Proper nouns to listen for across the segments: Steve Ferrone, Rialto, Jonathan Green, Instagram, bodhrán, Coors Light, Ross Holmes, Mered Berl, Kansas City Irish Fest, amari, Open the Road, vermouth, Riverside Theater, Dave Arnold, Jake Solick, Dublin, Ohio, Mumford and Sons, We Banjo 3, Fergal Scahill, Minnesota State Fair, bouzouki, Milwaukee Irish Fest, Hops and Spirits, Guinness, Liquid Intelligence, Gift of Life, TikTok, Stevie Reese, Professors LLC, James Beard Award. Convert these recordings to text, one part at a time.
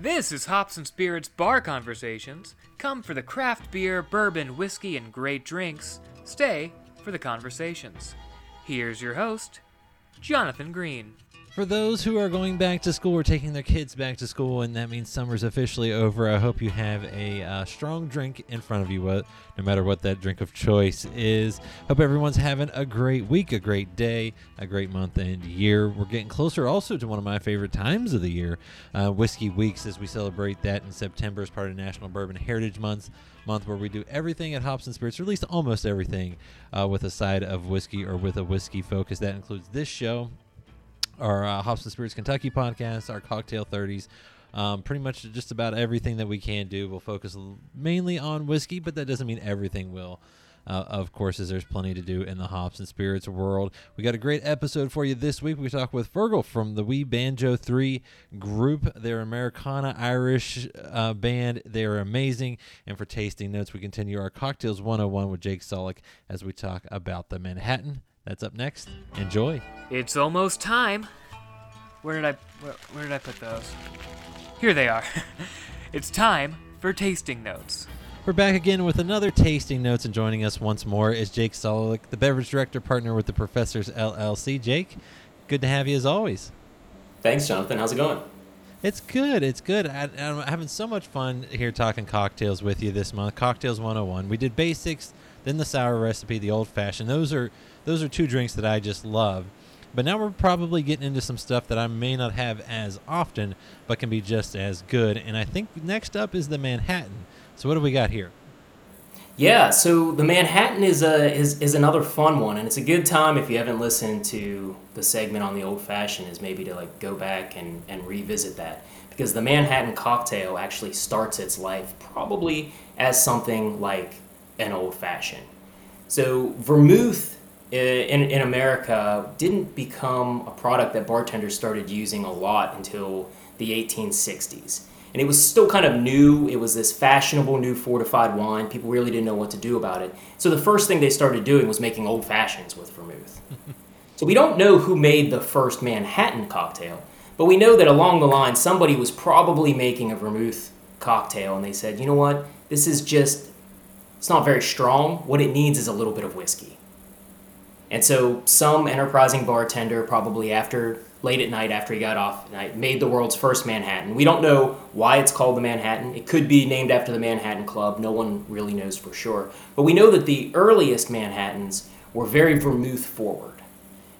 This is Hops and Spirits Bar Conversations. Come for the craft beer, bourbon, whiskey, and great drinks. Stay for the conversations. Here's your host, Jonathan Green. For those who are going back to school or taking their kids back to school, and that means summer's officially over, I hope you have a strong drink in front of you, no matter what that drink of choice is. Hope everyone's having a great week, a great day, a great month and year. We're getting closer also to one of my favorite times of the year, Whiskey Weeks, as we celebrate that in September as part of National Bourbon Heritage Month, where we do everything at Hops and Spirits, or at least almost everything, with a side of whiskey or with a whiskey focus. That includes this show, our Hops and Spirits Kentucky podcast, our Cocktail 30s, pretty much just about everything that we can do. We'll focus mainly on whiskey, but that doesn't mean everything will. Of course, as there's plenty to do in the Hops and Spirits world. We got a great episode for you this week. We talk with Fergal from the We Banjo 3 group. They're Americana Irish band. They're amazing. And for tasting notes, we continue our Cocktails 101 with Jake Solick as we talk about the Manhattan. That's up next. Enjoy. It's almost time. Where did I put those? Here they are. It's time for Tasting Notes. We're back again with another Tasting Notes, and joining us once more is Jake Solick, the beverage director partner with the Professors LLC. Jake, good to have you as always. Thanks, Jonathan. How's it going? It's good. It's good. I'm having so much fun here talking cocktails with you this month. Cocktails 101. We did basics, then the sour recipe, the old-fashioned. Those are two drinks that I just love. But now we're probably getting into some stuff that I may not have as often, but can be just as good. And I think next up is the Manhattan. So what do we got here? Yeah, so the Manhattan is another fun one, and it's a good time if you haven't listened to the segment on the old-fashioned is maybe to like go back and revisit that, because the Manhattan cocktail actually starts its life probably as something like an old-fashioned. So vermouth in America didn't become a product that bartenders started using a lot until the 1860s. And it was still kind of new. It was this fashionable new fortified wine. People really didn't know what to do about it. So the first thing they started doing was making old fashions with vermouth. So we don't know who made the first Manhattan cocktail, but we know that along the line somebody was probably making a vermouth cocktail and they said, you know what, this is just, it's not very strong. What it needs is a little bit of whiskey. And so some enterprising bartender, probably after late at night, after he got off at night, made the world's first Manhattan. We don't know why it's called the Manhattan. It could be named after the Manhattan Club. No one really knows for sure. But we know that the earliest Manhattans were very vermouth forward.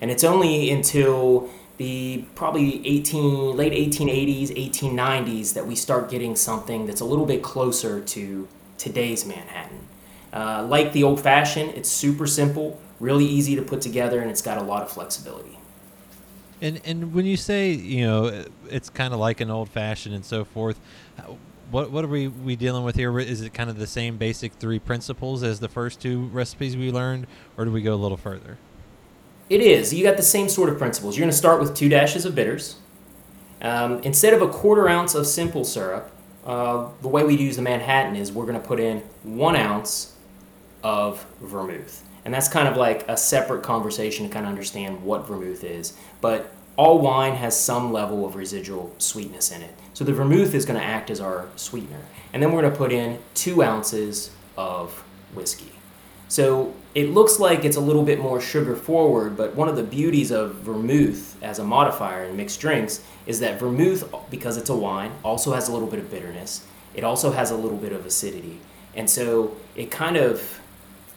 And it's only until the probably late 1880s, 1890s that we start getting something that's a little bit closer to today's Manhattan. Like the old-fashioned, it's super simple, really easy to put together, and it's got a lot of flexibility. And when you say, you know, it's kind of like an old-fashioned and so forth, what are we dealing with here? Is it kind of the same basic three principles as the first two recipes we learned, or do we go a little further? It is. You got the same sort of principles. You're going to start with 2 dashes of bitters. Instead of a 1/4 ounce of simple syrup, the way we use the Manhattan is we're going to put in 1 ounce of vermouth. And that's kind of like a separate conversation to kind of understand what vermouth is. But all wine has some level of residual sweetness in it. So the vermouth is going to act as our sweetener. And then we're going to put in 2 ounces of whiskey. So it looks like it's a little bit more sugar forward, but one of the beauties of vermouth as a modifier in mixed drinks is that vermouth, because it's a wine, also has a little bit of bitterness. It also has a little bit of acidity. And so it kind of,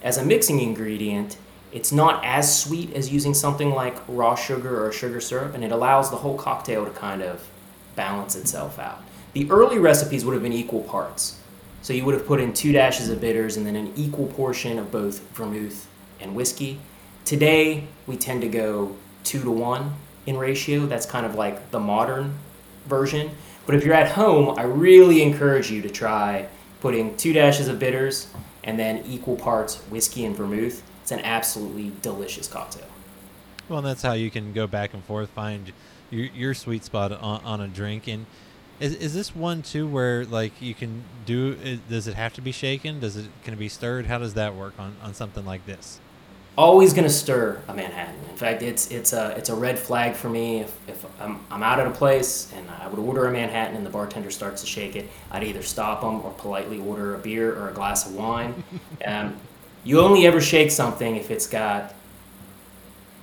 as a mixing ingredient, it's not as sweet as using something like raw sugar or sugar syrup, and it allows the whole cocktail to kind of balance itself out. The early recipes would have been equal parts. So you would have put in 2 dashes of bitters and then an equal portion of both vermouth and whiskey. Today, we tend to go 2 to 1 in ratio. That's kind of like the modern version. But if you're at home, I really encourage you to try putting 2 dashes of bitters and then equal parts whiskey and vermouth. It's an absolutely delicious cocktail. Well, and that's how you can go back and forth, find your sweet spot on a drink. And is this one, too, where, like, you can do, does it have to be shaken? Can it be stirred? How does that work on something like this? always going to stir a Manhattan. In fact, it's a red flag for me. If I'm out at a place and I would order a Manhattan and the bartender starts to shake it, I'd either stop them or politely order a beer or a glass of wine. You only ever shake something if it's got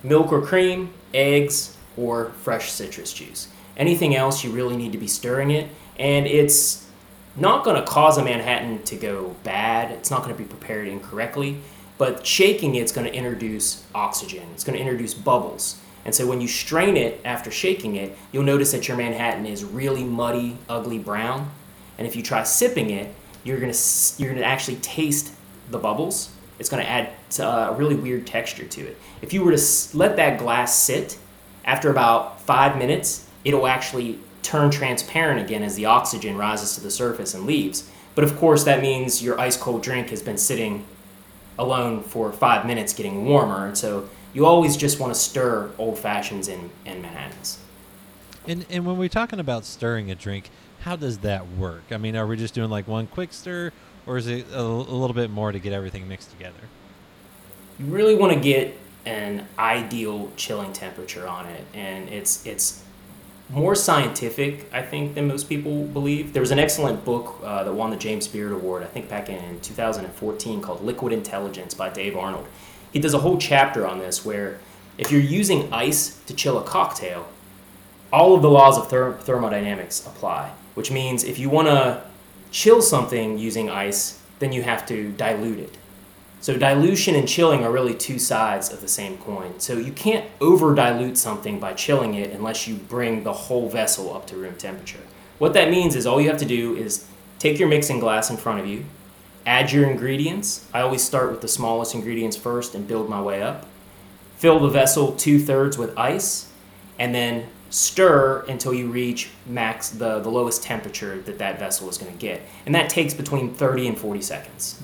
milk or cream, eggs, or fresh citrus juice. Anything else, you really need to be stirring it. And it's not going to cause a Manhattan to go bad. It's not going to be prepared incorrectly. But shaking it's going to introduce oxygen. It's going to introduce bubbles. And so when you strain it after shaking it, you'll notice that your Manhattan is really muddy, ugly brown. And if you try sipping it, you're going to actually taste the bubbles. It's going to add a really weird texture to it. If you were to let that glass sit, after about 5 minutes, it'll actually turn transparent again as the oxygen rises to the surface and leaves. But of course, that means your ice cold drink has been sitting alone for 5 minutes getting warmer, and so you always just want to stir old fashions and Manhattans. And when we're talking about stirring a drink, how does that work? I mean, are we just doing like one quick stir, or is it a little bit more to get everything mixed together? You really want to get an ideal chilling temperature on it, and it's more scientific, I think, than most people believe. There was an excellent book that won the James Beard Award, I think back in 2014, called Liquid Intelligence by Dave Arnold. He does a whole chapter on this where if you're using ice to chill a cocktail, all of the laws of thermodynamics apply, which means if you want to chill something using ice, then you have to dilute it. So dilution and chilling are really two sides of the same coin. So you can't over-dilute something by chilling it unless you bring the whole vessel up to room temperature. What that means is all you have to do is take your mixing glass in front of you, add your ingredients. I always start with the smallest ingredients first and build my way up. Fill the vessel 2/3 with ice, and then stir until you reach max the lowest temperature that vessel is going to get. And that takes between 30 and 40 seconds.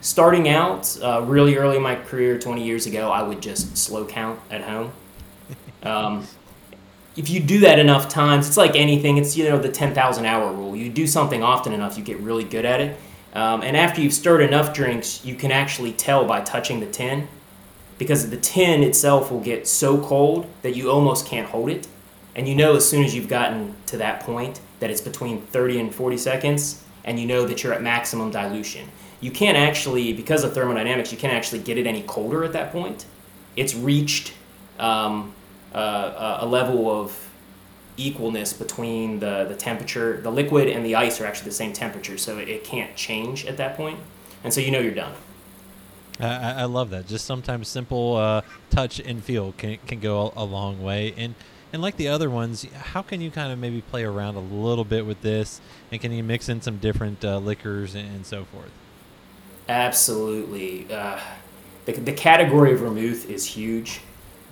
Starting out really early in my career, 20 years ago, I would just slow count at home. If you do that enough times, it's like anything. It's the 10,000 hour rule. You do something often enough, you get really good at it. And after you've stirred enough drinks, you can actually tell by touching the tin, because the tin itself will get so cold that you almost can't hold it. And you know as soon as you've gotten to that point that it's between 30 and 40 seconds, and you know that you're at maximum dilution. You can't actually, because of thermodynamics, you can't actually get it any colder at that point. It's reached a level of equalness between the temperature. The liquid and the ice are actually the same temperature, so it can't change at that point. And so you know you're done. I love that. Just sometimes simple touch and feel can go a long way. And like the other ones, how can you kind of maybe play around a little bit with this? And can you mix in some different liquors and so forth? Absolutely. The category of vermouth is huge.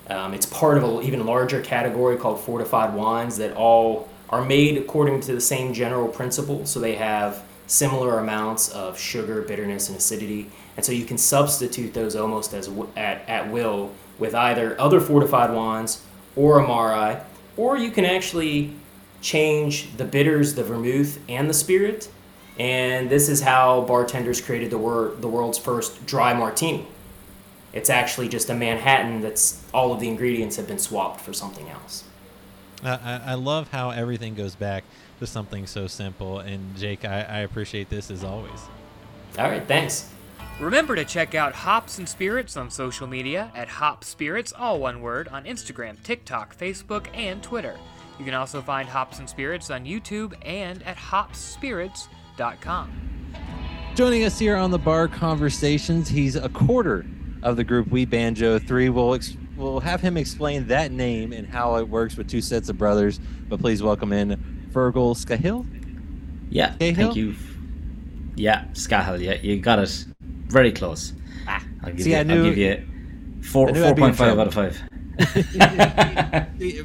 It's part of an even larger category called fortified wines that all are made according to the same general principle. So they have similar amounts of sugar, bitterness, and acidity. And so you can substitute those almost at will with either other fortified wines or Amari, or you can actually change the bitters, the vermouth, and the spirit. And this is how bartenders created the world's first dry martini. It's actually just a Manhattan that's all of the ingredients have been swapped for something else. I love how everything goes back to something so simple. And Jake, I appreciate this as always. All right, thanks. Remember to check out Hops and Spirits on social media at Hop Spirits, all one word, on Instagram, TikTok, Facebook, and Twitter. You can also find Hops and Spirits on YouTube and at hopsspirits.com. Joining us here on the Bar Conversations, he's a quarter of the group We Banjo 3. We'll have him explain that name and how it works with two sets of brothers. But please welcome in Fergal Scahill. Yeah, Scahill? Thank you. Yeah, Scahill. Yeah, you got it. Very close. I'll give you 4.5 out of 5.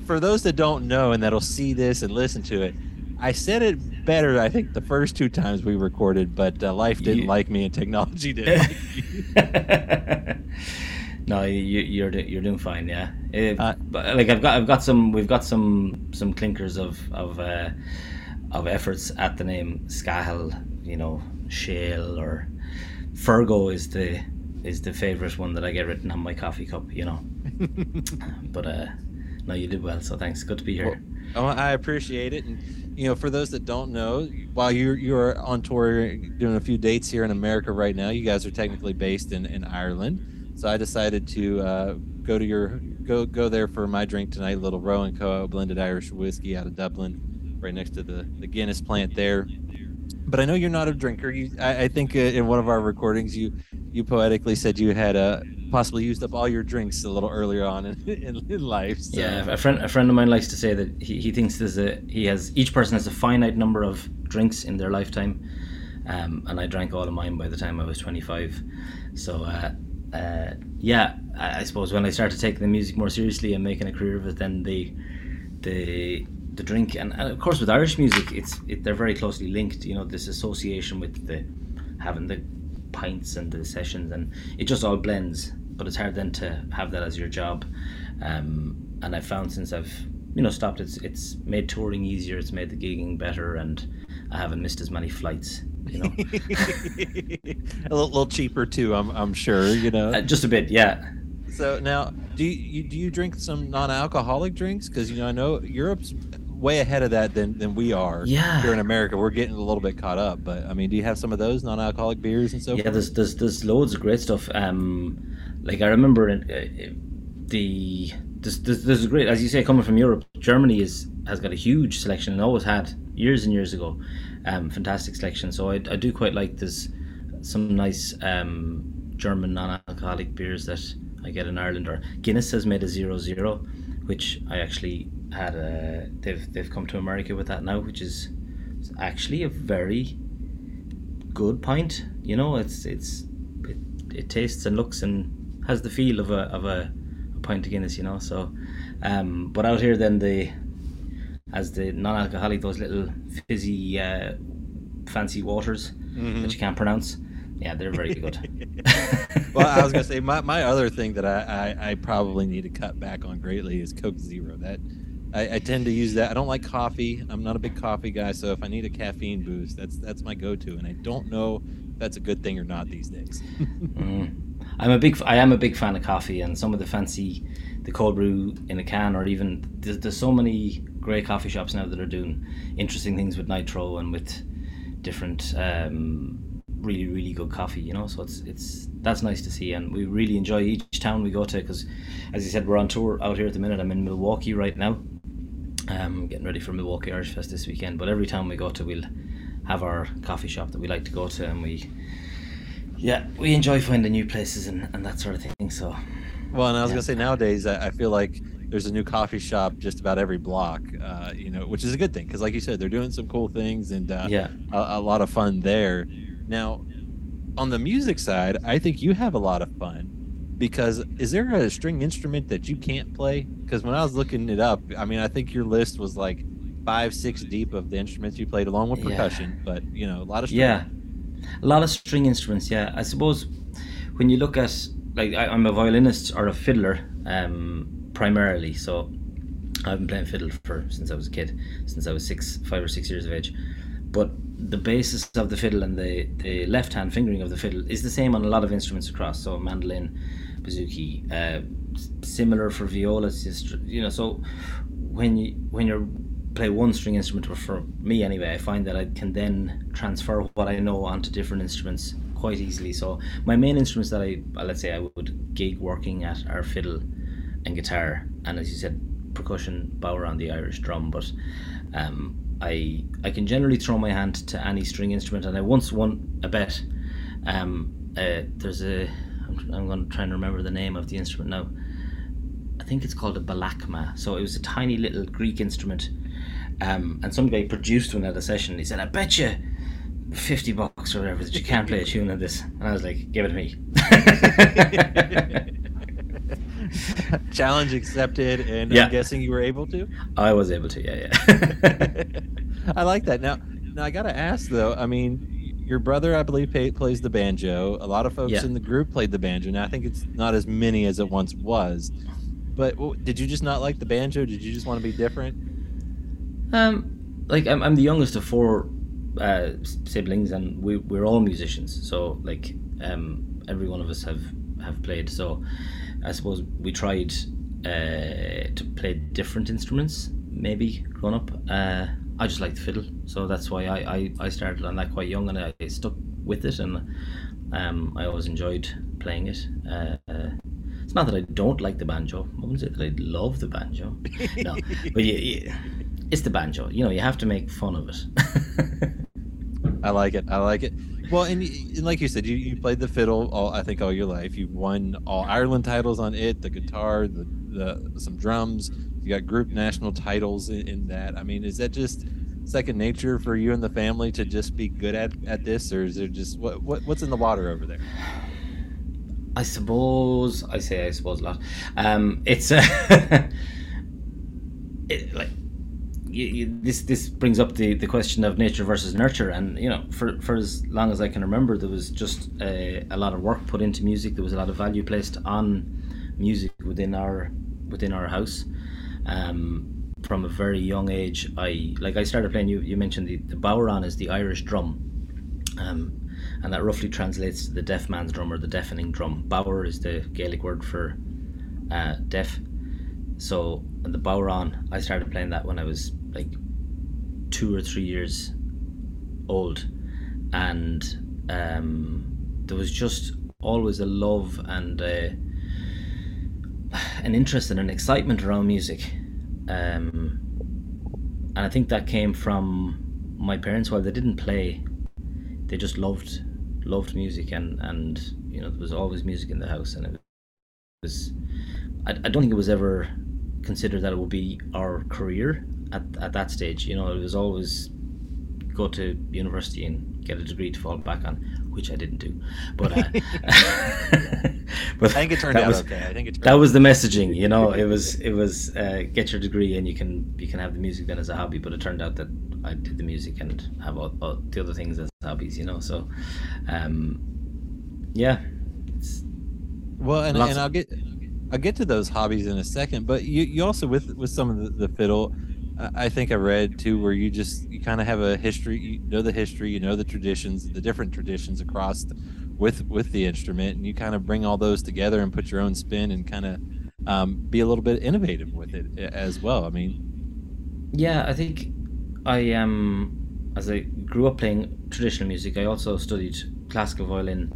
For those that don't know and that'll see this and listen to it, I said it better, I think, the first two times we recorded, but life didn't like me and technology didn't like me. No, you're doing fine, yeah. But like I've got some, we've got some clinkers of efforts at the name Scahill, Shale or Fergo is the is the favourite one that I get written on my coffee cup, you know. But no, you did well, so thanks. Good to be here. Well, I appreciate it. And you know, for those that don't know, while you're on tour doing a few dates here in America right now, you guys are technically based in Ireland. So I decided to go there for my drink tonight, Little Row and Co. blended Irish whiskey out of Dublin, right next to the Guinness plant there. But I know you're not a drinker. I think in one of our recordings, you poetically said you had possibly used up all your drinks a little earlier on in life. So. Yeah, a friend of mine likes to say that he thinks each person has a finite number of drinks in their lifetime, and I drank all of mine by the time I was 25. So I suppose when I started taking the music more seriously and making a career of it, then the drink, and of course with Irish music they're very closely linked, you know, this association with having the pints and the sessions, and it just all blends. But it's hard then to have that as your job, and I've found since I've, you know, stopped, it's made touring easier, it's made the gigging better, and I haven't missed as many flights, you know. A little cheaper too, I'm sure, you know. Just a bit, yeah. So now, do you drink some non-alcoholic drinks? Because, you know, I know Europe's way ahead of that than we are. Yeah. Here in America, we're getting a little bit caught up. But I mean, do you have some of those non-alcoholic beers and so forth? Yeah, there's loads of great stuff. Like I remember there's a great, as you say, coming from Europe, Germany has got a huge selection and always had years and years ago. Fantastic selection. So I do quite like this, some nice German non-alcoholic beers that I get in Ireland. Or Guinness has made a 0.0, which I actually had. They've come to America with that now, which is actually a very good pint. You know, it tastes and looks and has the feel of a pint of Guinness. You know, so but out here then the non-alcoholic, those little fizzy fancy waters that you can't pronounce. Yeah, they're very good. Well, I was gonna say my other thing that I probably need to cut back on greatly is Coke Zero. That I tend to use that. I don't like coffee. I'm not a big coffee guy, so if I need a caffeine boost, that's my go-to, and I don't know if that's a good thing or not these days. I am a big fan of coffee, and some of the fancy, the cold brew in a can, or even there's so many great coffee shops now that are doing interesting things with nitro and with different. Really, really good coffee, you know. So it's that's nice to see, and we really enjoy each town we go to, because, as you said, we're on tour out here at the minute. I'm in Milwaukee right now, getting ready for Milwaukee Irish Fest this weekend. But every town we go to, we'll have our coffee shop that we like to go to, and we enjoy finding new places and that sort of thing. So, well, and I was gonna say nowadays I feel like there's a new coffee shop just about every block, you know, which is a good thing, because like you said, they're doing some cool things and a lot of fun there. Now, on the music side, I think you have a lot of fun, because is there a string instrument that you can't play? Because when I was looking it up, I mean, I think your list was like 5-6 deep of the instruments you played, along with percussion, but, you know, a lot of string. Yeah, a lot of string instruments, yeah. I suppose when you look at, like, I'm a violinist or a fiddler primarily, so I've been playing fiddle since I was a kid, since I was 5 or 6 years of age. But the basis of the fiddle and the left hand fingering of the fiddle is the same on a lot of instruments across, so mandolin, bouzouki, similar for viola, you know. So when you play one string instrument, or for me anyway, I find that I can then transfer what I know onto different instruments quite easily. So my main instruments that I would gig working at are fiddle and guitar, and as you said, percussion, bodhrán, the Irish drum. But I can generally throw my hand to any string instrument, and I once won a bet. I'm going to try and remember the name of the instrument now. I think it's called a balakma. So it was a tiny little Greek instrument, and some guy produced one at a session. He said, "I bet you $50 or whatever that you can't play a tune on this," and I was like, "Give it to me." Challenge accepted, and I'm guessing you were able to? I was able to, yeah. I like that. Now I gotta ask though, I mean, your brother, I believe, plays the banjo. A lot of folks in the group played the banjo. Now I think it's not as many as it once was, but did you just not like the banjo? Did you just want to be different? Like I'm the youngest of 4 siblings, and we're all musicians, so like every one of us have played. So I suppose we tried to play different instruments maybe growing up. I just like the fiddle, so that's why I started on that quite young, and I stuck with it, and I always enjoyed playing it. It's not that I don't like the banjo. I wouldn't say that I love the banjo. No, but it's the banjo. You know, you have to make fun of it. I like it. I like it. Well, and like you said, you played the fiddle all your life. You won all Ireland titles on it, the guitar, the some drums. You got group national titles in that. I mean, is that just second nature for you and the family to just be good at this, or is there just what's in the water over there? I suppose a lot. It's this brings up the question of nature versus nurture, and you know, for as long as I can remember, there was just a lot of work put into music. There was a lot of value placed on music within our house. From a very young age, I started playing. You mentioned the bodhrán is the Irish drum, and that roughly translates to the deaf man's drum or the deafening drum. Bodhr is the Gaelic word for deaf. So the bodhrán, I started playing that when I was like 2 or 3 years old, and there was just always a love and an interest and an excitement around music. And I think that came from my parents. While they didn't play, they just loved music, and you know, there was always music in the house, and it was, I don't think it was ever considered that it would be our career at that stage. You know, it was always go to university and get a degree to fall back on, which I didn't do, but but I think it turned out okay. I think that was the messaging, you know. It was get your degree and you can have the music then as a hobby, but it turned out that I did the music and have all the other things as hobbies, you know. So yeah, it's, well, and I'll get to those hobbies in a second, but you also with some of the fiddle, I think I read too, where you kind of have a history, you know, the history, you know, the traditions, the different traditions across with the instrument, and you kind of bring all those together and put your own spin and kind of be a little bit innovative with it as well. I mean, yeah, I think as I grew up playing traditional music, I also studied classical violin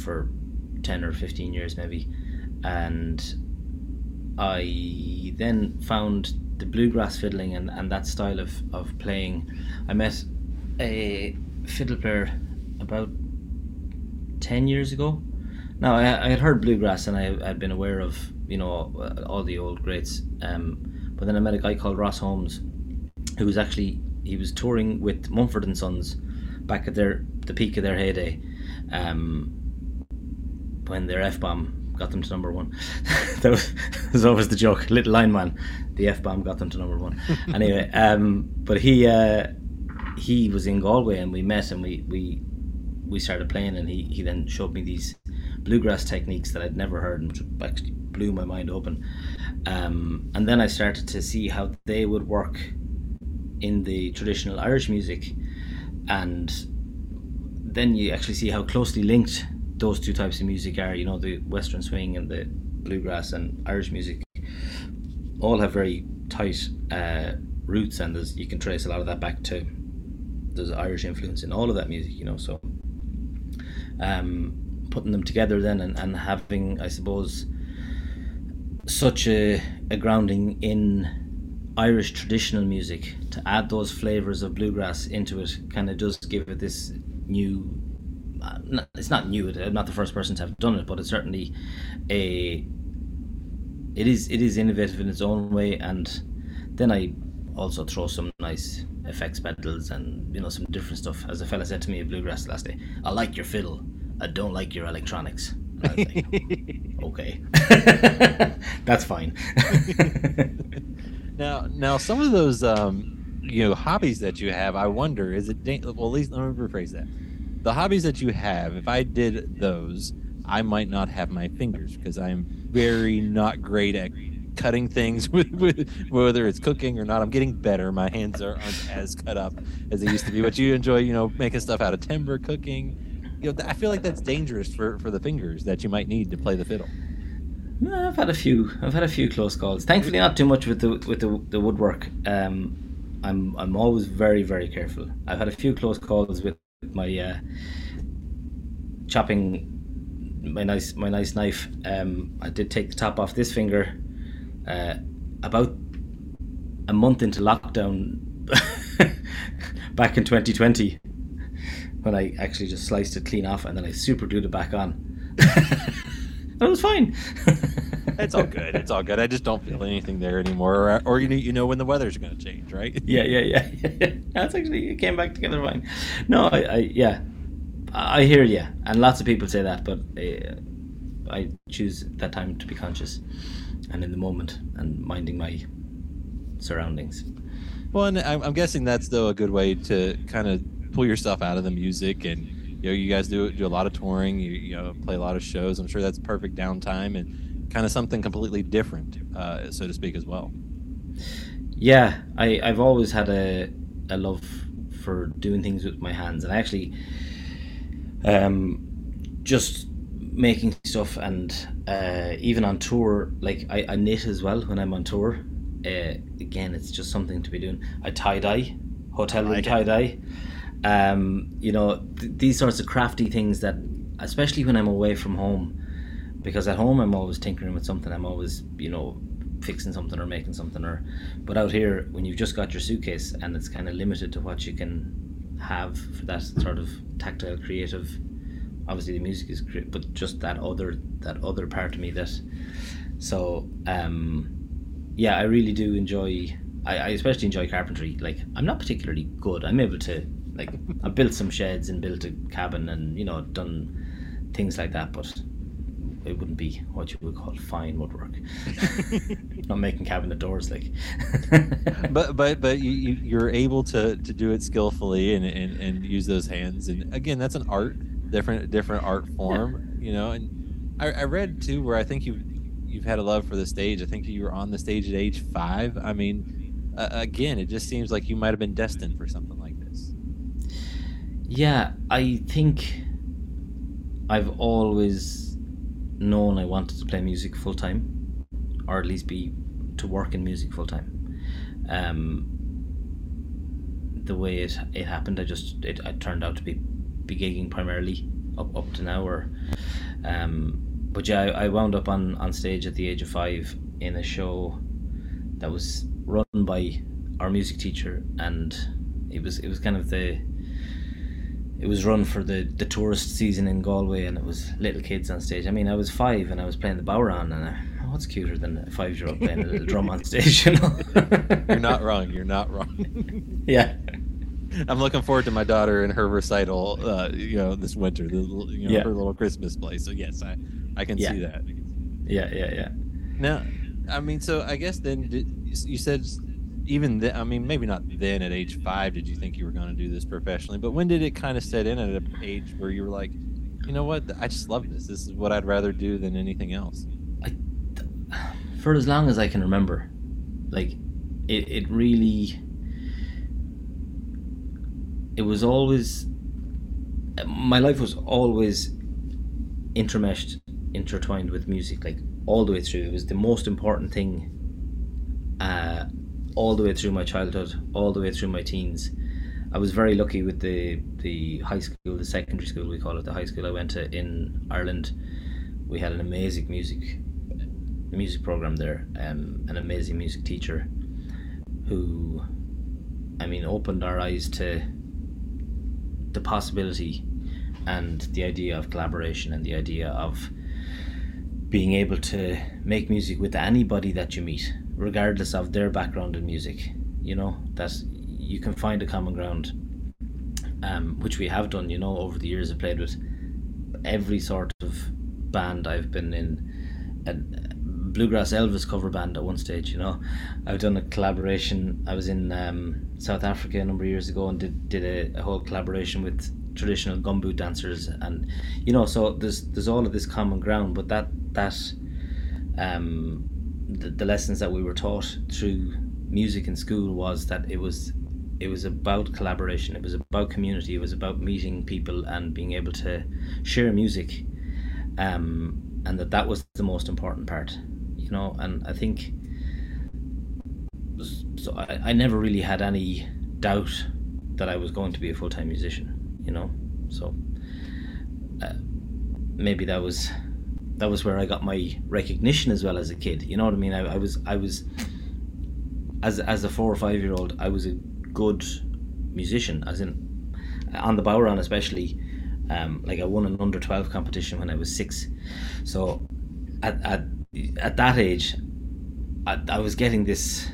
for 10 or 15 years maybe, and I then found the bluegrass fiddling and that style of playing. I met a fiddle player about 10 years ago. Now, I had heard bluegrass and I had been aware of, you know, all the old greats, but then I met a guy called Ross Holmes, who was actually, he was touring with Mumford and Sons back at the peak of their heyday, when their F-bomb got them to number one. that was always the joke, little line man, the F-bomb got them to number one. Anyway, but he was in Galway, and we met, and we started playing, and he then showed me these bluegrass techniques that I'd never heard, and which actually blew my mind open. And then I started to see how they would work in the traditional Irish music, and then you actually see how closely linked those two types of music are. You know, the Western swing and the bluegrass and Irish music all have very tight roots, and you can trace a lot of that back to, there's Irish influence in all of that music, you know. So putting them together then and having, I suppose, such a grounding in Irish traditional music, to add those flavours of bluegrass into it kind of does give it this new, it's not new, I'm not the first person to have done it, but it's certainly it is innovative in its own way. And then I also throw some nice effects pedals and, you know, some different stuff. As a fella said to me at bluegrass last day, I like your fiddle, I don't like your electronics. And I was like, okay, that's fine. now some of those you know, hobbies that you have, I wonder, is it, well, at least let me rephrase that. The hobbies that you have, if I did those, I might not have my fingers, because I'm very not great at cutting things, with whether it's cooking or not. I'm getting better. My hands aren't as cut up as they used to be. But you enjoy, you know, making stuff out of timber, cooking, you know, I feel like that's dangerous for the fingers that you might need to play the fiddle. No, I've had a few close calls. Thankfully, not too much with the woodwork. I'm always very, very careful. I've had a few close calls with my chopping my nice knife. I did take the top off this finger about a month into lockdown back in 2020, when I actually just sliced it clean off and then I super glued it back on. It was fine. It's all good. It's all good. I just don't feel anything there anymore. Or you know when the weather's going to change, right? Yeah. That's actually, it came back together fine. No, I hear you. And lots of people say that, but I choose that time to be conscious and in the moment and minding my surroundings. Well, and I'm guessing that's though a good way to kind of pull yourself out of the music and. You know, you guys do a lot of touring. You play a lot of shows. I'm sure that's perfect downtime and kind of something completely different, so to speak, as well. Yeah, I've always had a love for doing things with my hands, and actually, just making stuff. And even on tour, like I knit as well when I'm on tour. Again, it's just something to be doing. I tie dye, hotel room tie dye. These sorts of crafty things that, especially when I'm away from home, because at home I'm always tinkering with something, I'm always, fixing something or making something, but out here when you've just got your suitcase and it's kind of limited to what you can have for that sort of tactile creative, obviously the music is great, but just that other part of me I really do enjoy. I especially enjoy carpentry. Like, I'm not particularly good. I'm able to, like, I built some sheds and built a cabin and, done things like that, but it wouldn't be what you would call fine woodwork. Not making cabinet doors, like. But you're able to do it skillfully and use those hands. And again, that's an art, different art form, yeah. And I read too, where I think you've had a love for the stage. I think you were on the stage at age 5. I mean, again, it just seems like you might've been destined for something like that. Yeah, I think I've always known I wanted to play music full time, or at least to work in music full time. The way it happened, I turned out to be gigging primarily up to now. But yeah, I wound up on stage at the age of 5 in a show that was run by our music teacher, and it was kind of It was run for the tourist season in Galway, and it was little kids on stage. I mean, I was 5 and I was playing the bodhrán, and what's cuter than a 5-year-old playing a little drum on stage, You're not wrong. Yeah. I'm looking forward to my daughter and her recital, this winter, her little Christmas play. So, yes, I can see that. Yeah. Now, I mean, so I guess then you said... maybe not then at age 5 did you think you were going to do this professionally, but when did it kind of set in at an age where you were like, you know what, I just love this. This is what I'd rather do than anything else. For as long as I can remember, like it really, it was always, my life was always intertwined with music, like all the way through. It was the most important thing, all the way through my childhood, all the way through my teens. I was very lucky with the high school, the secondary school, we call it, the high school I went to in Ireland. We had an amazing music program there, an amazing music teacher who, opened our eyes to the possibility and the idea of collaboration and the idea of being able to make music with anybody that you meet, regardless of their background in music, that you can find a common ground, which we have done, over the years. I've played with every sort of band. I've been in a Bluegrass Elvis cover band at one stage, I've done a collaboration. I was in South Africa a number of years ago and did a whole collaboration with traditional gumbo dancers, and so there's all of this common ground, but that the lessons that we were taught through music in school was that it was it was about collaboration, it was about community, it was about meeting people and being able to share music, and that was the most important part, you know. And I think so, I never really had any doubt that I was going to be a full-time musician, you know. So maybe that was where I got my recognition as well as a kid, you know what I mean. I was as a 4 or 5 year old, I was a good musician, as in on the bodhrán especially. Like I won an under 12 competition when I was 6, so at that age I was getting this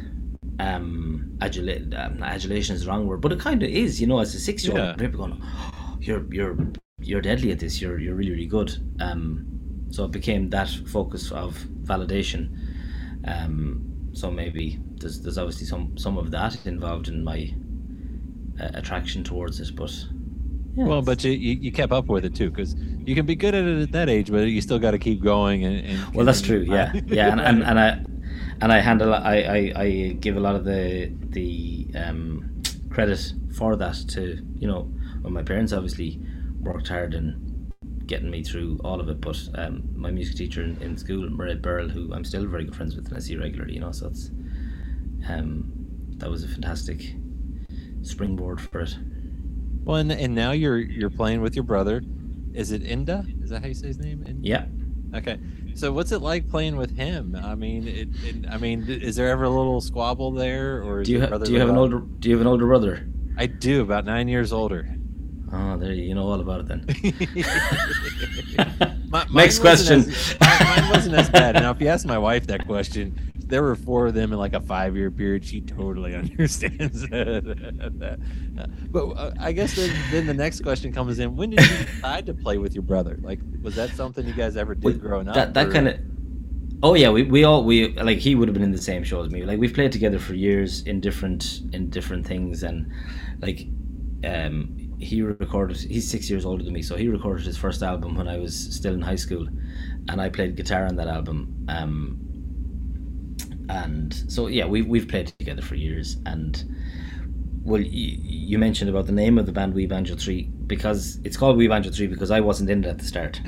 adulation is the wrong word, but it kind of is, you know, as a 6 year old. People going, oh, you're deadly at this, you're really, really good. So it became that focus of validation. So maybe there's obviously some of that involved in my attraction towards it, but yeah, well, but you kept up with it too, because you can be good at it at that age, but you still got to keep going. And well, that's true. Yeah, yeah, and I give a lot of the credit for that to, you know, well, my parents obviously worked hard and getting me through all of it, but my music teacher in school, Mered Berl, who I'm still very good friends with and I see regularly, you know, so it's that was a fantastic springboard for it. Well, and now you're playing with your brother. Is it Inda? Is that how you say his name? Inda? Yeah. Okay. So what's it like playing with him? I mean, is there ever a little squabble there, or do you have an older brother? I do, about 9 years older. Oh, there you know all about it then. Next question. Mine wasn't as bad. Now, if you ask my wife that question, there were 4 of them in like a 5-year period. She totally understands that. But I guess then the next question comes in: when did you decide to play with your brother? Like, was that something you guys ever did growing up? Oh yeah, we all like, he would have been in the same show as me. Like, we've played together for years in different things, and like, he's 6 years older than me, so he recorded his first album when I was still in high school, and I played guitar on that album, and so yeah, we've played together for years. And well, you mentioned about the name of the band, We Banjo 3, because it's called We Banjo 3 because I wasn't in it at the start.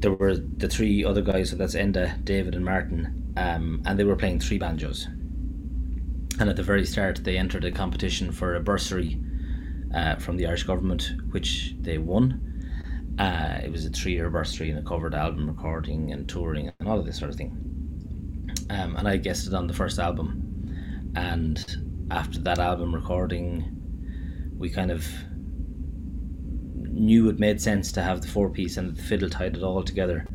There were the 3 other guys, so that's Enda, David and Martin, and they were playing 3 banjos, and at the very start they entered a competition for a bursary from the Irish government, which they won. It was a 3-year bursary and a covered album recording and touring and all of this sort of thing, and I guested on the first album. And after that album recording, we kind of knew it made sense to have the 4-piece, and the fiddle tied it all together.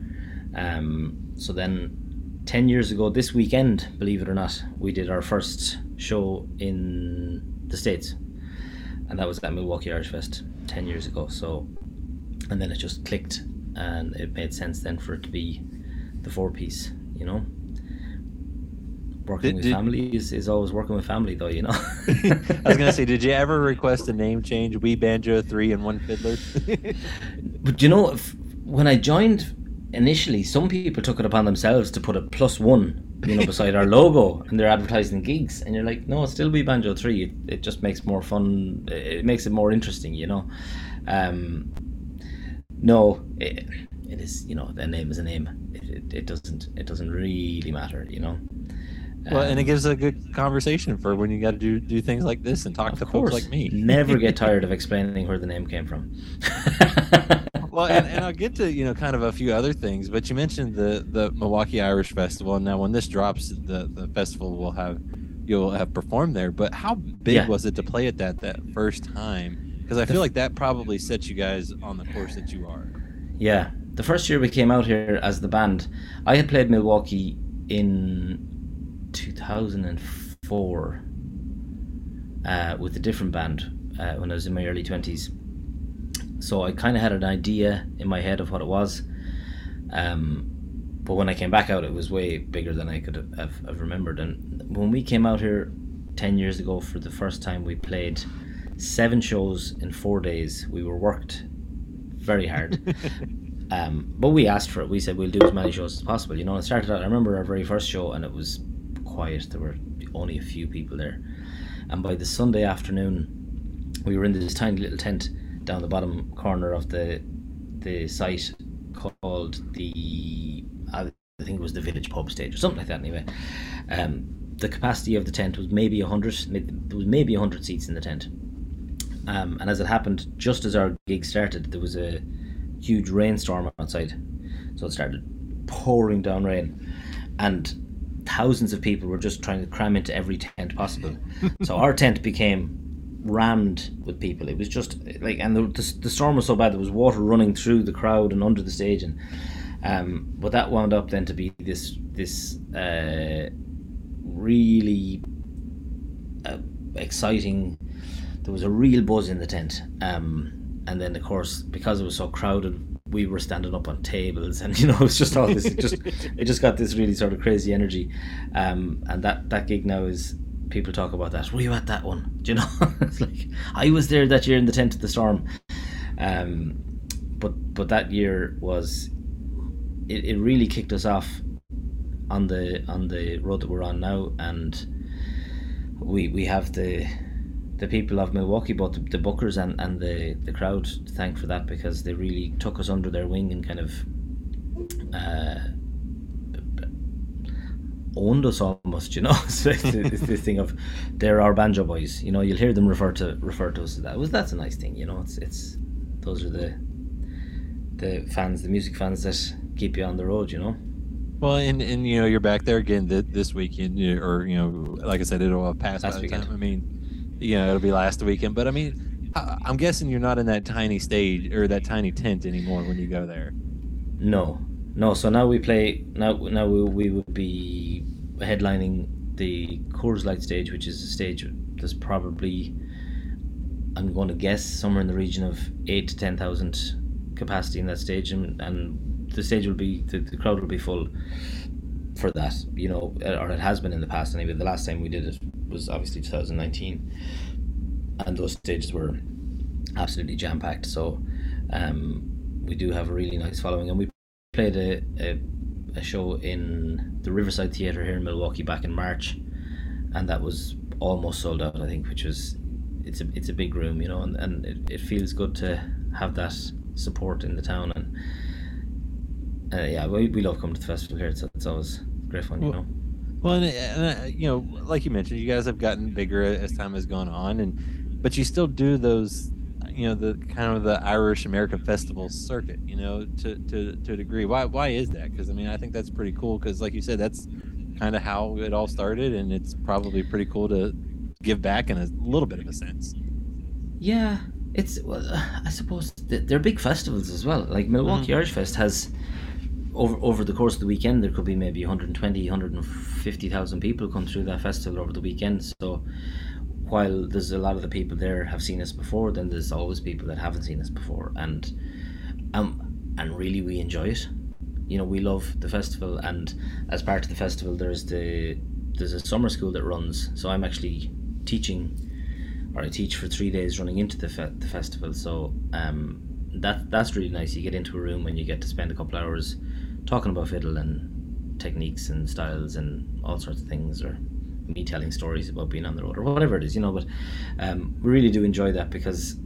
So then 10 years ago this weekend, believe it or not, we did our first show in the States, and that was at Milwaukee Irish Fest 10 years ago. So, and then it just clicked, and it made sense then for it to be the 4-piece, you know. Working with family is always working with family, though, you know. I was gonna say, did you ever request a name change? We Banjo 3 and 1 Fiddler. But you know, when I joined initially, some people took it upon themselves to put a +1, you know, beside our logo, and they're advertising gigs, and you're like, no, it's still Be Banjo 3. It just makes more fun. It makes it more interesting, you know. No, it is, you know, the name is a name. It doesn't really matter, you know. Well, and it gives a good conversation for when you got to do things like this and talk to folks like me. Never get tired of explaining where the name came from. Well, and I'll get to, you know, kind of a few other things, but you mentioned the Milwaukee Irish Festival, and now when this drops, the festival you'll have performed there. But how big was it to play at that first time? Because I feel like that probably set you guys on the course that you are. Yeah, the first year we came out here as the band, I had played Milwaukee in 2004 with a different band when I was in my early 20s. So I kind of had an idea in my head of what it was, but when I came back out, it was way bigger than I could have remembered. And when we came out here 10 years ago for the first time, we played 7 shows in 4 days. We were worked very hard, but we asked for it. We said we'll do as many shows as possible. You know, it started out, I remember our very first show, and it was quiet. There were only a few people there, And by the Sunday afternoon, we were in this tiny little tent down the bottom corner of the site called the, I think it was the Village Pub Stage or something like that. Anyway, the capacity of the tent was maybe 100. There was maybe 100 seats in the tent. And as it happened, just as our gig started, there was a huge rainstorm outside, so it started pouring down rain, and thousands of people were just trying to cram into every tent possible. So our tent became rammed with people. It was just like, and the storm was so bad there was water running through the crowd and under the stage, and but that wound up then to be this really exciting. There was a real buzz in the tent, and then of course because it was so crowded, we were standing up on tables, and you know, it's just all this. It just got this really sort of crazy energy, and that gig now is, people talk about that. Were you at that one? Do you know? It's like, I was there that year in the tent of the storm, but that year was, it really kicked us off on the road that we're on now, and we have the people of Milwaukee, both the bookers and the crowd, to thank for that, because they really took us under their wing and kind of owned us almost, you know. It's this thing of, they're our banjo boys, you know. You'll hear them refer to us as that. Well, that's a nice thing, you know. It's those are the fans, the music fans that keep you on the road, you know. Well, and you know, you're back there again this weekend, or you know, like I said, it'll have passed by the time. I mean, you know, it'll be last weekend, but I mean, I'm guessing you're not in that tiny stage or that tiny tent anymore when you go there. No. So now we play. Now we would be headlining the Coors Light stage, which is a stage that's probably, I'm going to guess, somewhere in the region of 8,000 to 10,000 capacity in that stage, and the stage will be, the crowd will be full for that, you know, or it has been in the past anyway. The last time we did it was obviously 2019, and those stages were absolutely jam-packed. So we do have a really nice following, and we played a show in the Riverside Theater here in Milwaukee back in March, and that was almost sold out, I think, which was, it's a big room, you know, and it feels good to have that support in the town. And yeah, we love coming to the festival here. It's always great fun, you know. Well, and you know, like you mentioned, you guys have gotten bigger as time has gone on, but you still do those, you know, the kind of the Irish American festival circuit, you know, to a degree. Why is that? Because I mean, I think that's pretty cool. Because like you said, that's kind of how it all started, and it's probably pretty cool to give back in a little bit of a sense. Yeah, I suppose they're big festivals as well. Like Milwaukee Irish Fest has. Over the course of the weekend, there could be maybe 120,000, 150,000 people come through that festival over the weekend. So while there's a lot of the people there have seen us before, then there's always people that haven't seen us before, and really we enjoy it. You know, we love the festival, and as part of the festival, there's a summer school that runs. So I'm actually I teach for 3 days running into the festival. So that's really nice. You get into a room and you get to spend a couple hours talking about fiddle and techniques and styles and all sorts of things, or me telling stories about being on the road or whatever it is, you know. But we really do enjoy that, because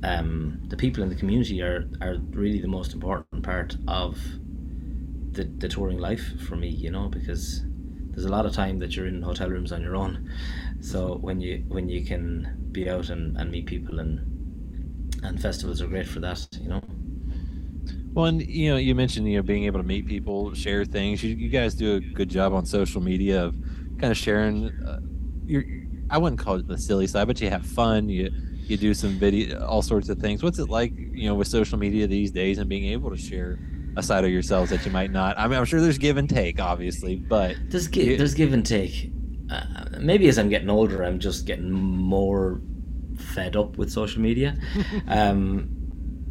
the people in the community are really the most important part of the touring life for me, you know, because there's a lot of time that you're in hotel rooms on your own. So when you can be out and meet people, and festivals are great for that, you know. Well, and you know, you mentioned, you know, being able to meet people, share things. You guys do a good job on social media of kind of sharing I wouldn't call it the silly side, but you have fun, you do some video, all sorts of things. What's it like, you know, with social media these days and being able to share a side of yourselves that you might not? I mean, I'm sure there's give and take, obviously, but there's give and take. Maybe as I'm getting older, I'm just getting more fed up with social media.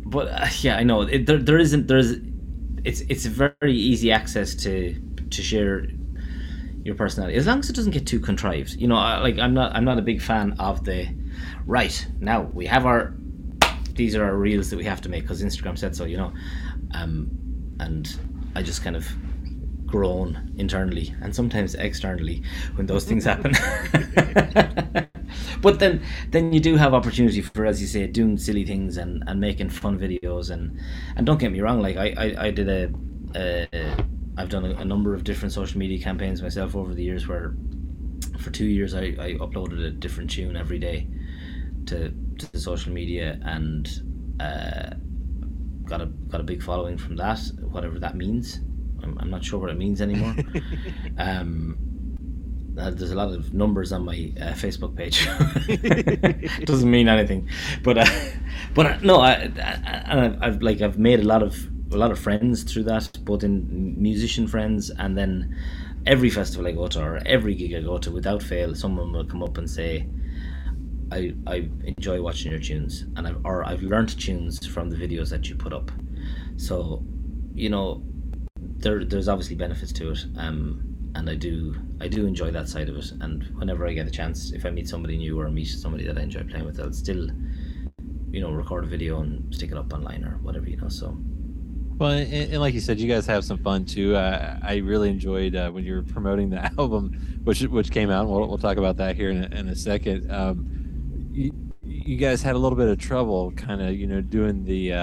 But yeah, I know it, there isn't it's a very easy access to share your personality, as long as it doesn't get too contrived, you know. I'm not a big fan of the, right now we have these are our reels that we have to make because Instagram said so, you know. And I just kind of groan internally and sometimes externally when those things happen. But then you do have opportunity for, as you say, doing silly things and making fun videos. And don't get me wrong, like I did I've done a number of different social media campaigns myself over the years, where for 2 years I uploaded a different tune every day to the social media, and got a big following from that, whatever that means. I'm not sure what it means anymore. There's a lot of numbers on my Facebook page. It doesn't mean anything, but I've made a lot of friends through that, both in musician friends, and then every festival I go to or every gig I go to, without fail, someone will come up and say, I enjoy watching your tunes, and I've learnt tunes from the videos that you put up. So, you know, there's obviously benefits to it, and I do enjoy that side of it. And whenever I get a chance, if I meet somebody new or meet somebody that I enjoy playing with, I'll still, you know, record a video and stick it up online or whatever, you know. So. Well, and like you said, you guys have some fun too. I really enjoyed when you were promoting the album, which came out. We'll talk about that here in a second. You guys had a little bit of trouble, kind of, you know, doing the.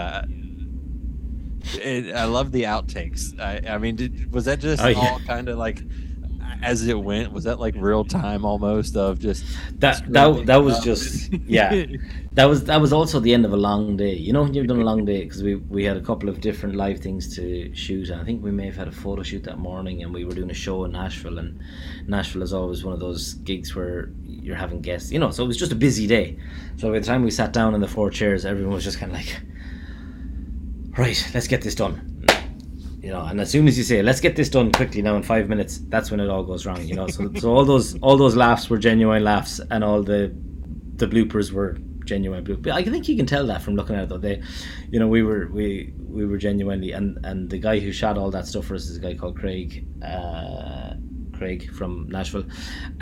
I love the outtakes. I mean, was that just all kind of like as it went? Was that like real time almost of just that was just yeah. That was also the end of a long day. You know, you've done a long day, because we had a couple of different live things to shoot, and I think we may have had a photo shoot that morning, and we were doing a show in Nashville, and Nashville is always one of those gigs where you're having guests, you know. So it was just a busy day. So by the time we sat down in the 4 chairs, everyone was just kind of like, right, let's get this done, you know. And as soon as you say, let's get this done quickly now in 5 minutes, that's when it all goes wrong, you know. So all those laughs were genuine laughs, and all the bloopers were genuine bloopers. I think you can tell that from looking at it, though. They, you know, we were genuinely, and the guy who shot all that stuff for us is a guy called Craig from Nashville,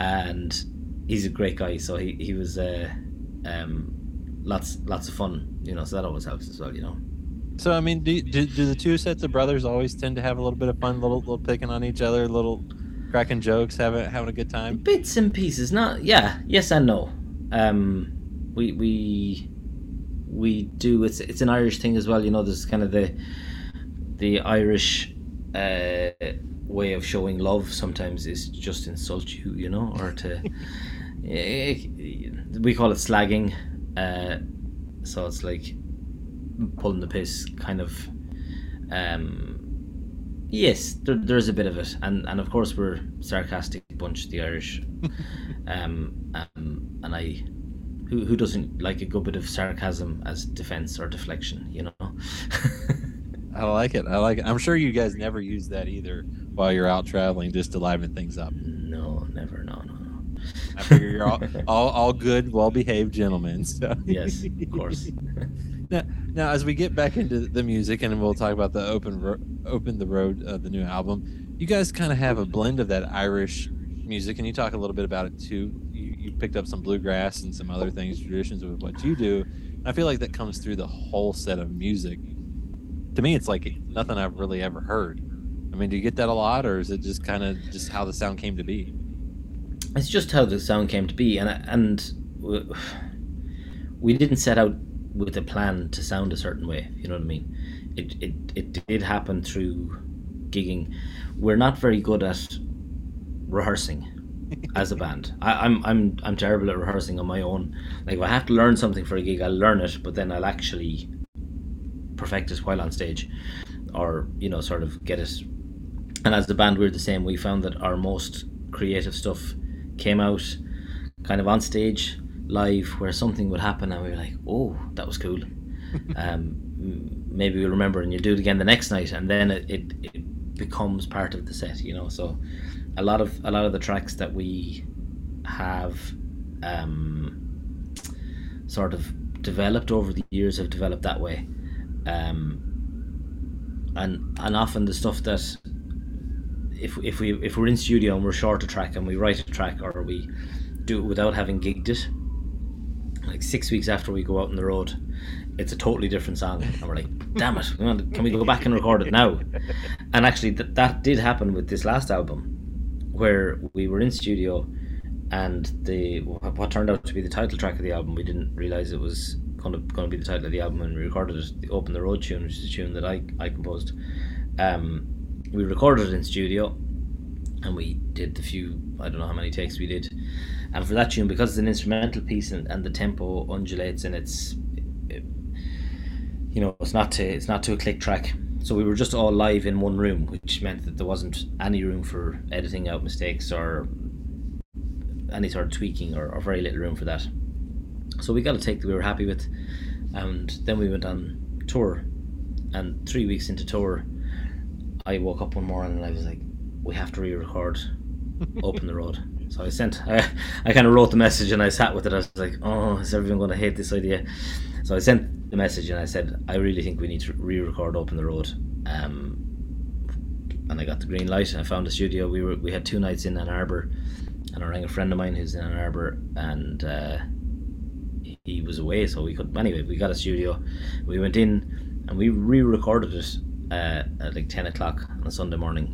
and he's a great guy. So he was lots of fun, you know. So that always helps as well, you know. So, I mean, do the two sets of brothers always tend to have a little bit of fun, little picking on each other, little cracking jokes, having a good time? Bits and pieces, not, yeah, yes and no. We do, it's an Irish thing as well, you know. There's kind of the Irish way of showing love sometimes is just insult you, you know, or to, we call it slagging, so it's like, pulling the piss, kind of. Yes, there's a bit of it, and of course we're sarcastic bunch, the Irish, and I, who doesn't like a good bit of sarcasm as defense or deflection, you know. I like it. I'm sure you guys never use that either while you're out traveling, just to liven things up. No, never, no. I figure you're all good, well-behaved gentlemen. So. Yes, of course. Now, as we get back into the music, and we'll talk about the Open the Road, the new album, you guys kind of have a blend of that Irish music, and you talk a little bit about it too. You picked up some bluegrass and some other things, traditions with what you do. And I feel like that comes through the whole set of music. To me, it's like nothing I've really ever heard. I mean, do you get that a lot, or is it just kind of just how the sound came to be? It's just how the sound came to be, and we didn't set out with a plan to sound a certain way, you know what I mean? It did happen through gigging. We're not very good at rehearsing as a band. I'm terrible at rehearsing on my own. Like, if I have to learn something for a gig, I'll learn it, but then I'll actually perfect it while on stage, or, you know, sort of get it. And as the band, we're the same. We found that our most creative stuff came out kind of on stage, live, where something would happen and we were like, oh, that was cool. Maybe we'll remember, and you do it again the next night, and then it becomes part of the set, you know. So a lot of the tracks that we have sort of developed over the years have developed that way, and often the stuff that if we're in studio and we're short a track and we write a track, or we do it without having gigged it, like 6 weeks after we go out on the road, it's a totally different song, and we're like, damn it, can we go back and record it now? And actually that did happen with this last album, where we were in studio and the what turned out to be the title track of the album, we didn't realise it was going to be the title of the album, and we recorded it, the Open the Road tune, which is a tune that I composed. We recorded it in studio, and we did the few, I don't know how many takes we did, and for that tune, because it's an instrumental piece and the tempo undulates and it's not to a click track, so we were just all live in one room, which meant that there wasn't any room for editing out mistakes or any sort of tweaking, or very little room for that. So we got a take that we were happy with, and then we went on tour, and 3 weeks into tour I woke up one morning and I was like, we have to re-record Open the Road. So I kind of wrote the message and I sat with it. I was like, oh, is everyone going to hate this idea? So I sent the message and I said, I really think we need to re-record Open the Road. And I got the green light. I found a studio. We had 2 nights in Ann Arbor, and I rang a friend of mine who's in Ann Arbor, and he was away, so we couldn't. Anyway, we got a studio. We went in and we re-recorded it at like 10 o'clock on a Sunday morning.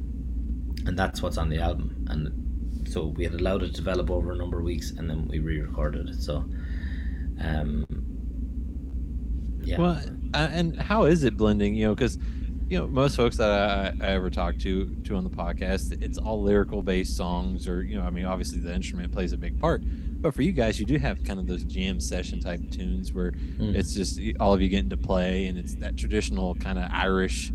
And that's what's on the album. And so we had allowed it to develop over a number of weeks, and then we re-recorded it. So yeah. Well, and how is it blending, you know, because, you know, most folks that I ever talk to on the podcast, it's all lyrical based songs, or, you know, I mean, obviously the instrument plays a big part, but for you guys, you do have kind of those jam session type tunes where it's just all of you getting to play, and it's that traditional kind of Irish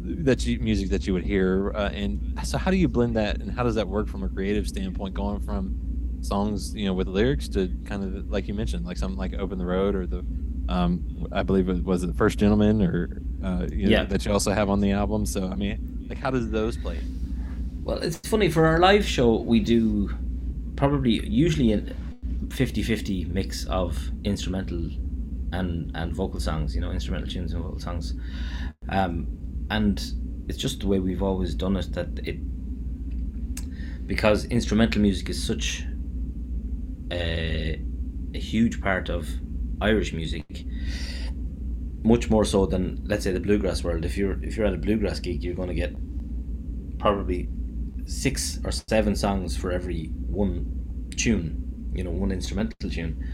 music that you would hear, and so how do you blend that, and how does that work from a creative standpoint, going from songs, you know, with lyrics to kind of like you mentioned, like something like Open the Road, or the I believe it was The First Gentleman, or you know, that you also have on the album. So I mean, like, how does those play? Well, it's funny, for our live show we do probably usually a 50-50 mix of instrumental and vocal songs, you know, instrumental tunes and vocal songs. And it's just the way we've always done it, that because instrumental music is such a huge part of Irish music, much more so than, let's say, the bluegrass world. If you're at a bluegrass gig, you're going to get probably 6 or 7 songs for every one tune, you know, one instrumental tune.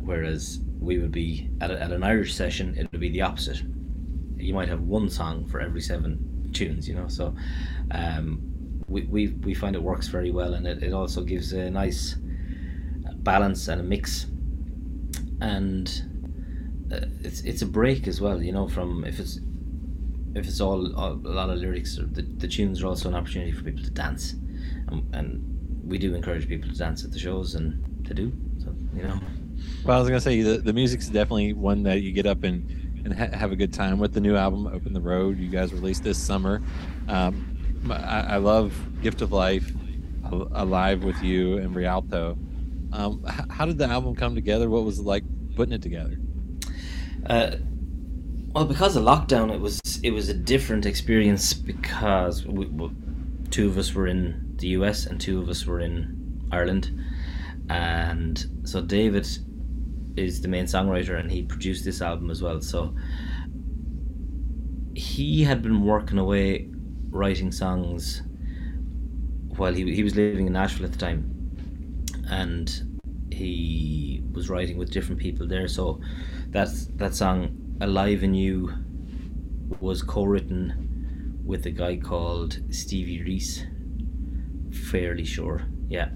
Whereas we would be at an Irish session, it would be the opposite. You might have one song for every 7 tunes, you know. So we find it works very well, and it also gives a nice balance and a mix, and it's a break as well, you know, from if it's all a lot of lyrics, the tunes are also an opportunity for people to dance, and we do encourage people to dance at the shows, and they do, so, you know. Well, I was gonna say the music's definitely one that you get up and have a good time with. The new album, Open the Road, you guys released this summer. I love Gift of Life, Alive with You, and Rialto. How did the album come together? What was it like putting it together? Well, because of lockdown, it was a different experience, because we 2 of us were in the US and 2 of us were in Ireland, and so David is the main songwriter, and he produced this album as well. So he had been working away writing songs while he was living in Nashville at the time, and he was writing with different people there. So that song Alive in You was co-written with a guy called Stevie Reese, fairly sure. Yeah,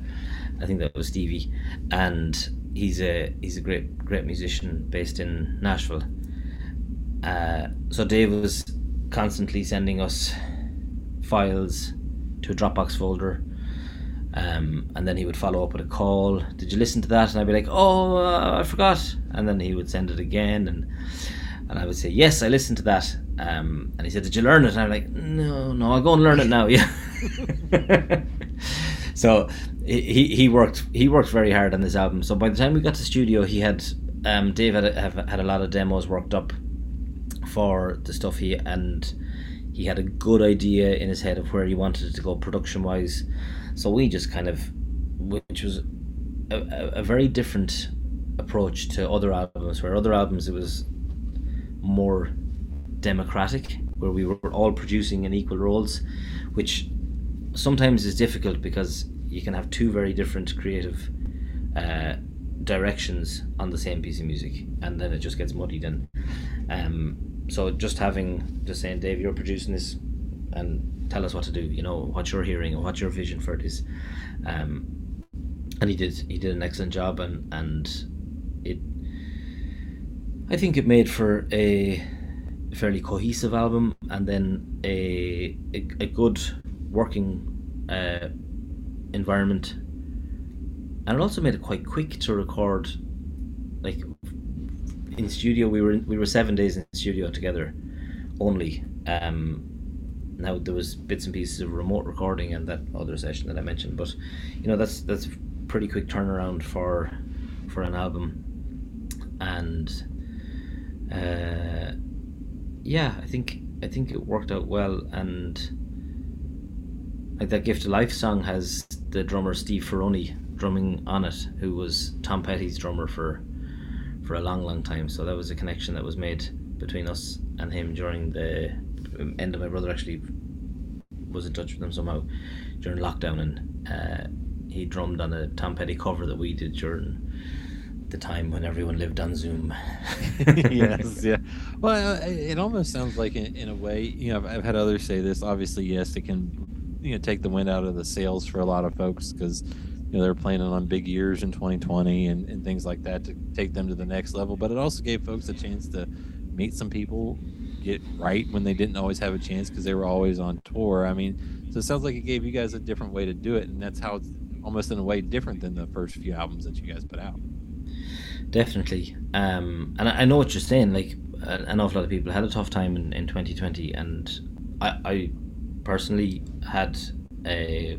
I think that was Stevie, and he's a great musician based in Nashville. So Dave was constantly sending us files to a Dropbox folder, and then he would follow up with a call. Did you listen to that? And I'd be like, oh, I forgot. And then he would send it again, and I would say, yes, I listened to that. And he said, did you learn it? And I'm like, no, I'll go and learn it now. Yeah. So he worked very hard on this album. So by the time we got to the studio, he had Dave had a lot of demos worked up for the stuff, and he had a good idea in his head of where he wanted it to go production wise. So we just kind of, which was a very different approach to other albums, where other albums it was more democratic, where we were all producing in equal roles, which sometimes is difficult because you can have two very different creative directions on the same piece of music, and then it just gets muddied in. So just having, just saying, Dave, you're producing this and tell us what to do, you know, what you're hearing or what your vision for it is. And he did an excellent job, and it, I think it made for a fairly cohesive album, and then a good working environment. And it also made it quite quick to record. Like in studio, we were 7 days in studio together only. Now there was bits and pieces of remote recording and that other session that I mentioned, but you know, that's pretty quick turnaround for an album. And yeah, I think it worked out well. And like that Gift of Life song has the drummer Steve Ferrone drumming on it, who was Tom Petty's drummer for a long time. So that was a connection that was made between us and him during the end of, my brother actually was in touch with him somehow during lockdown, and he drummed on a Tom Petty cover that we did during the time when everyone lived on Zoom. Yes, yeah. Well, it almost sounds like, in a way, you know, I've had others say this. Obviously, yes, it can, you know, take the wind out of the sails for a lot of folks, because you know they're planning on big years in 2020 and things like that to take them to the next level. But it also gave folks a chance to meet some people, get right when they didn't always have a chance because they were always on tour. I mean, so it sounds like it gave you guys a different way to do it, and that's how it's almost in a way different than the first few albums that you guys put out. Definitely. And I know what you're saying, like an awful lot of people had a tough time in 2020, and I personally had a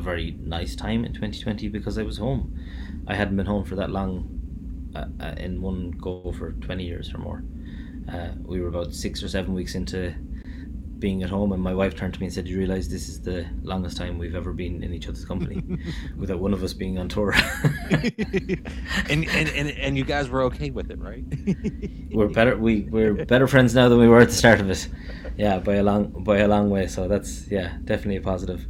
very nice time in 2020 because I was home. I hadn't been home for that long in one go for 20 years or more. We were about 6 or 7 weeks into being at home, and my wife turned to me and said, "You realize this is the longest time we've ever been in each other's company without one of us being on tour?" and you guys were okay with it, right? we're better friends now than we were at the start of it. Yeah, by a long way. So that's, yeah, definitely a positive.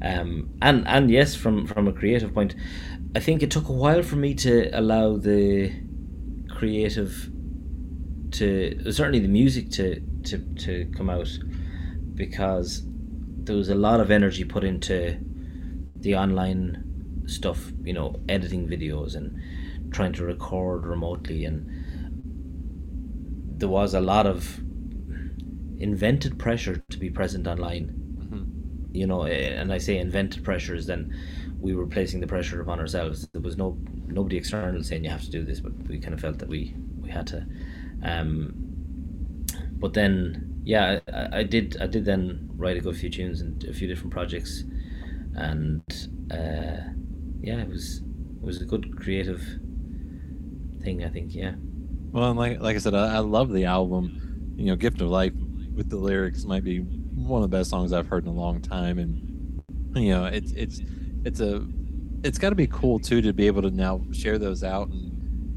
And yes, from a creative point, I think it took a while for me to allow the creative to, certainly the music to come out, because there was a lot of energy put into the online stuff, you know, editing videos and trying to record remotely, and there was a lot of invented pressure to be present online. Mm-hmm. You know, and I say invented pressures, then we were placing the pressure upon ourselves. There was nobody external saying you have to do this, but we kind of felt that we had to. But then, yeah, I did then write a good few tunes and a few different projects, and yeah, it was a good creative thing, I think. Yeah. Well, and like I said, I love the album. You know, Gift of Life with the lyrics might be one of the best songs I've heard in a long time, and you know, it's got to be cool too to be able to now share those out and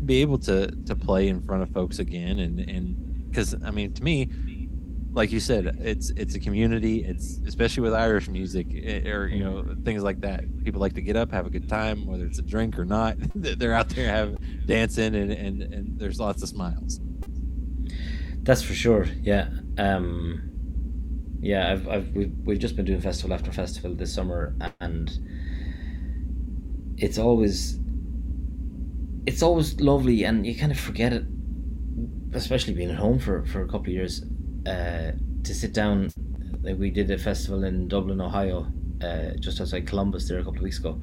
be able to play in front of folks again, and because I mean, to me, like you said, it's a community. It's especially with Irish music, or you know, things like that, people like to get up, have a good time, whether it's a drink or not. They're out there dancing, and there's lots of smiles, that's for sure. Yeah. Yeah, we've just been doing festival after festival this summer, and it's always lovely, and you kind of forget it, especially being at home for a couple of years, to sit down. Like we did a festival in Dublin, Ohio, just outside Columbus there a couple of weeks ago,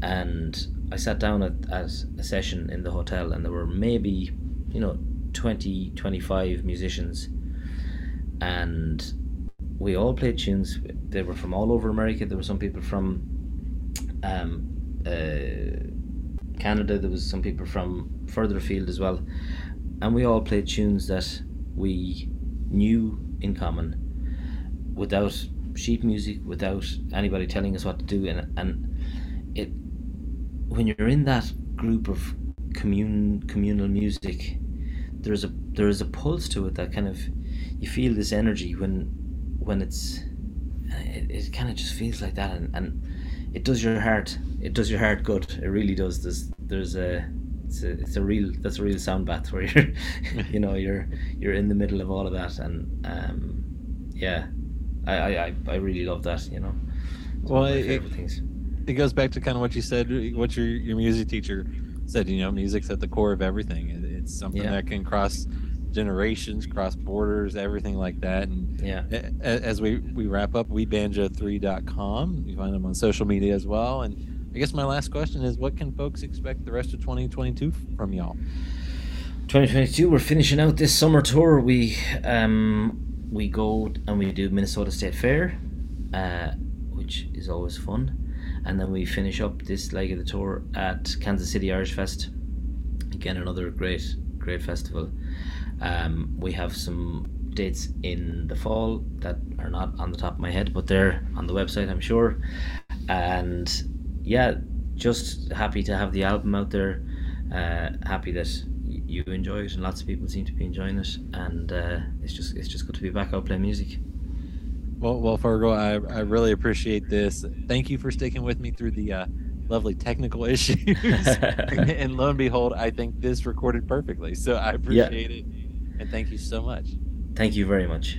and I sat down at a session in the hotel, and there were maybe, you know, 20-25 musicians, and we all played tunes. They were from all over America. There were some people from Canada, there was some people from further afield as well, and we all played tunes that we knew in common, without sheet music, without anybody telling us what to do. And it, when you're in that group of communal music, there is a pulse to it that kind of, you feel this energy when it's, it kind of just feels like that, and it does your heart, it does your heart good. It really does. It's a real, that's a real sound bath where you're, you know, you're in the middle of all of that, and yeah, I really love that, you know. It's well, it goes back to kind of what you said, what your music teacher said, you know, music's at the core of everything. It's something that can cross generations, cross borders, everything like that. And yeah, as we wrap up, webanjo3.com, you find them on social media as well. And I guess my last question is, what can folks expect the rest of 2022 from y'all? 2022, we're finishing out this summer tour. We go and we do Minnesota State Fair, which is always fun. And then we finish up this leg of the tour at Kansas City Irish Fest. Again, another great festival. We have some dates in the fall that are not on the top of my head, but they're on the website, I'm sure. And yeah, just happy to have the album out there. Happy that you enjoy it, and lots of people seem to be enjoying it. And it's just good to be back out playing music. Well, Fergal, I really appreciate this. Thank you for sticking with me through the lovely technical issues. And lo and behold, I think this recorded perfectly. So I appreciate it. And thank you so much. Thank you very much.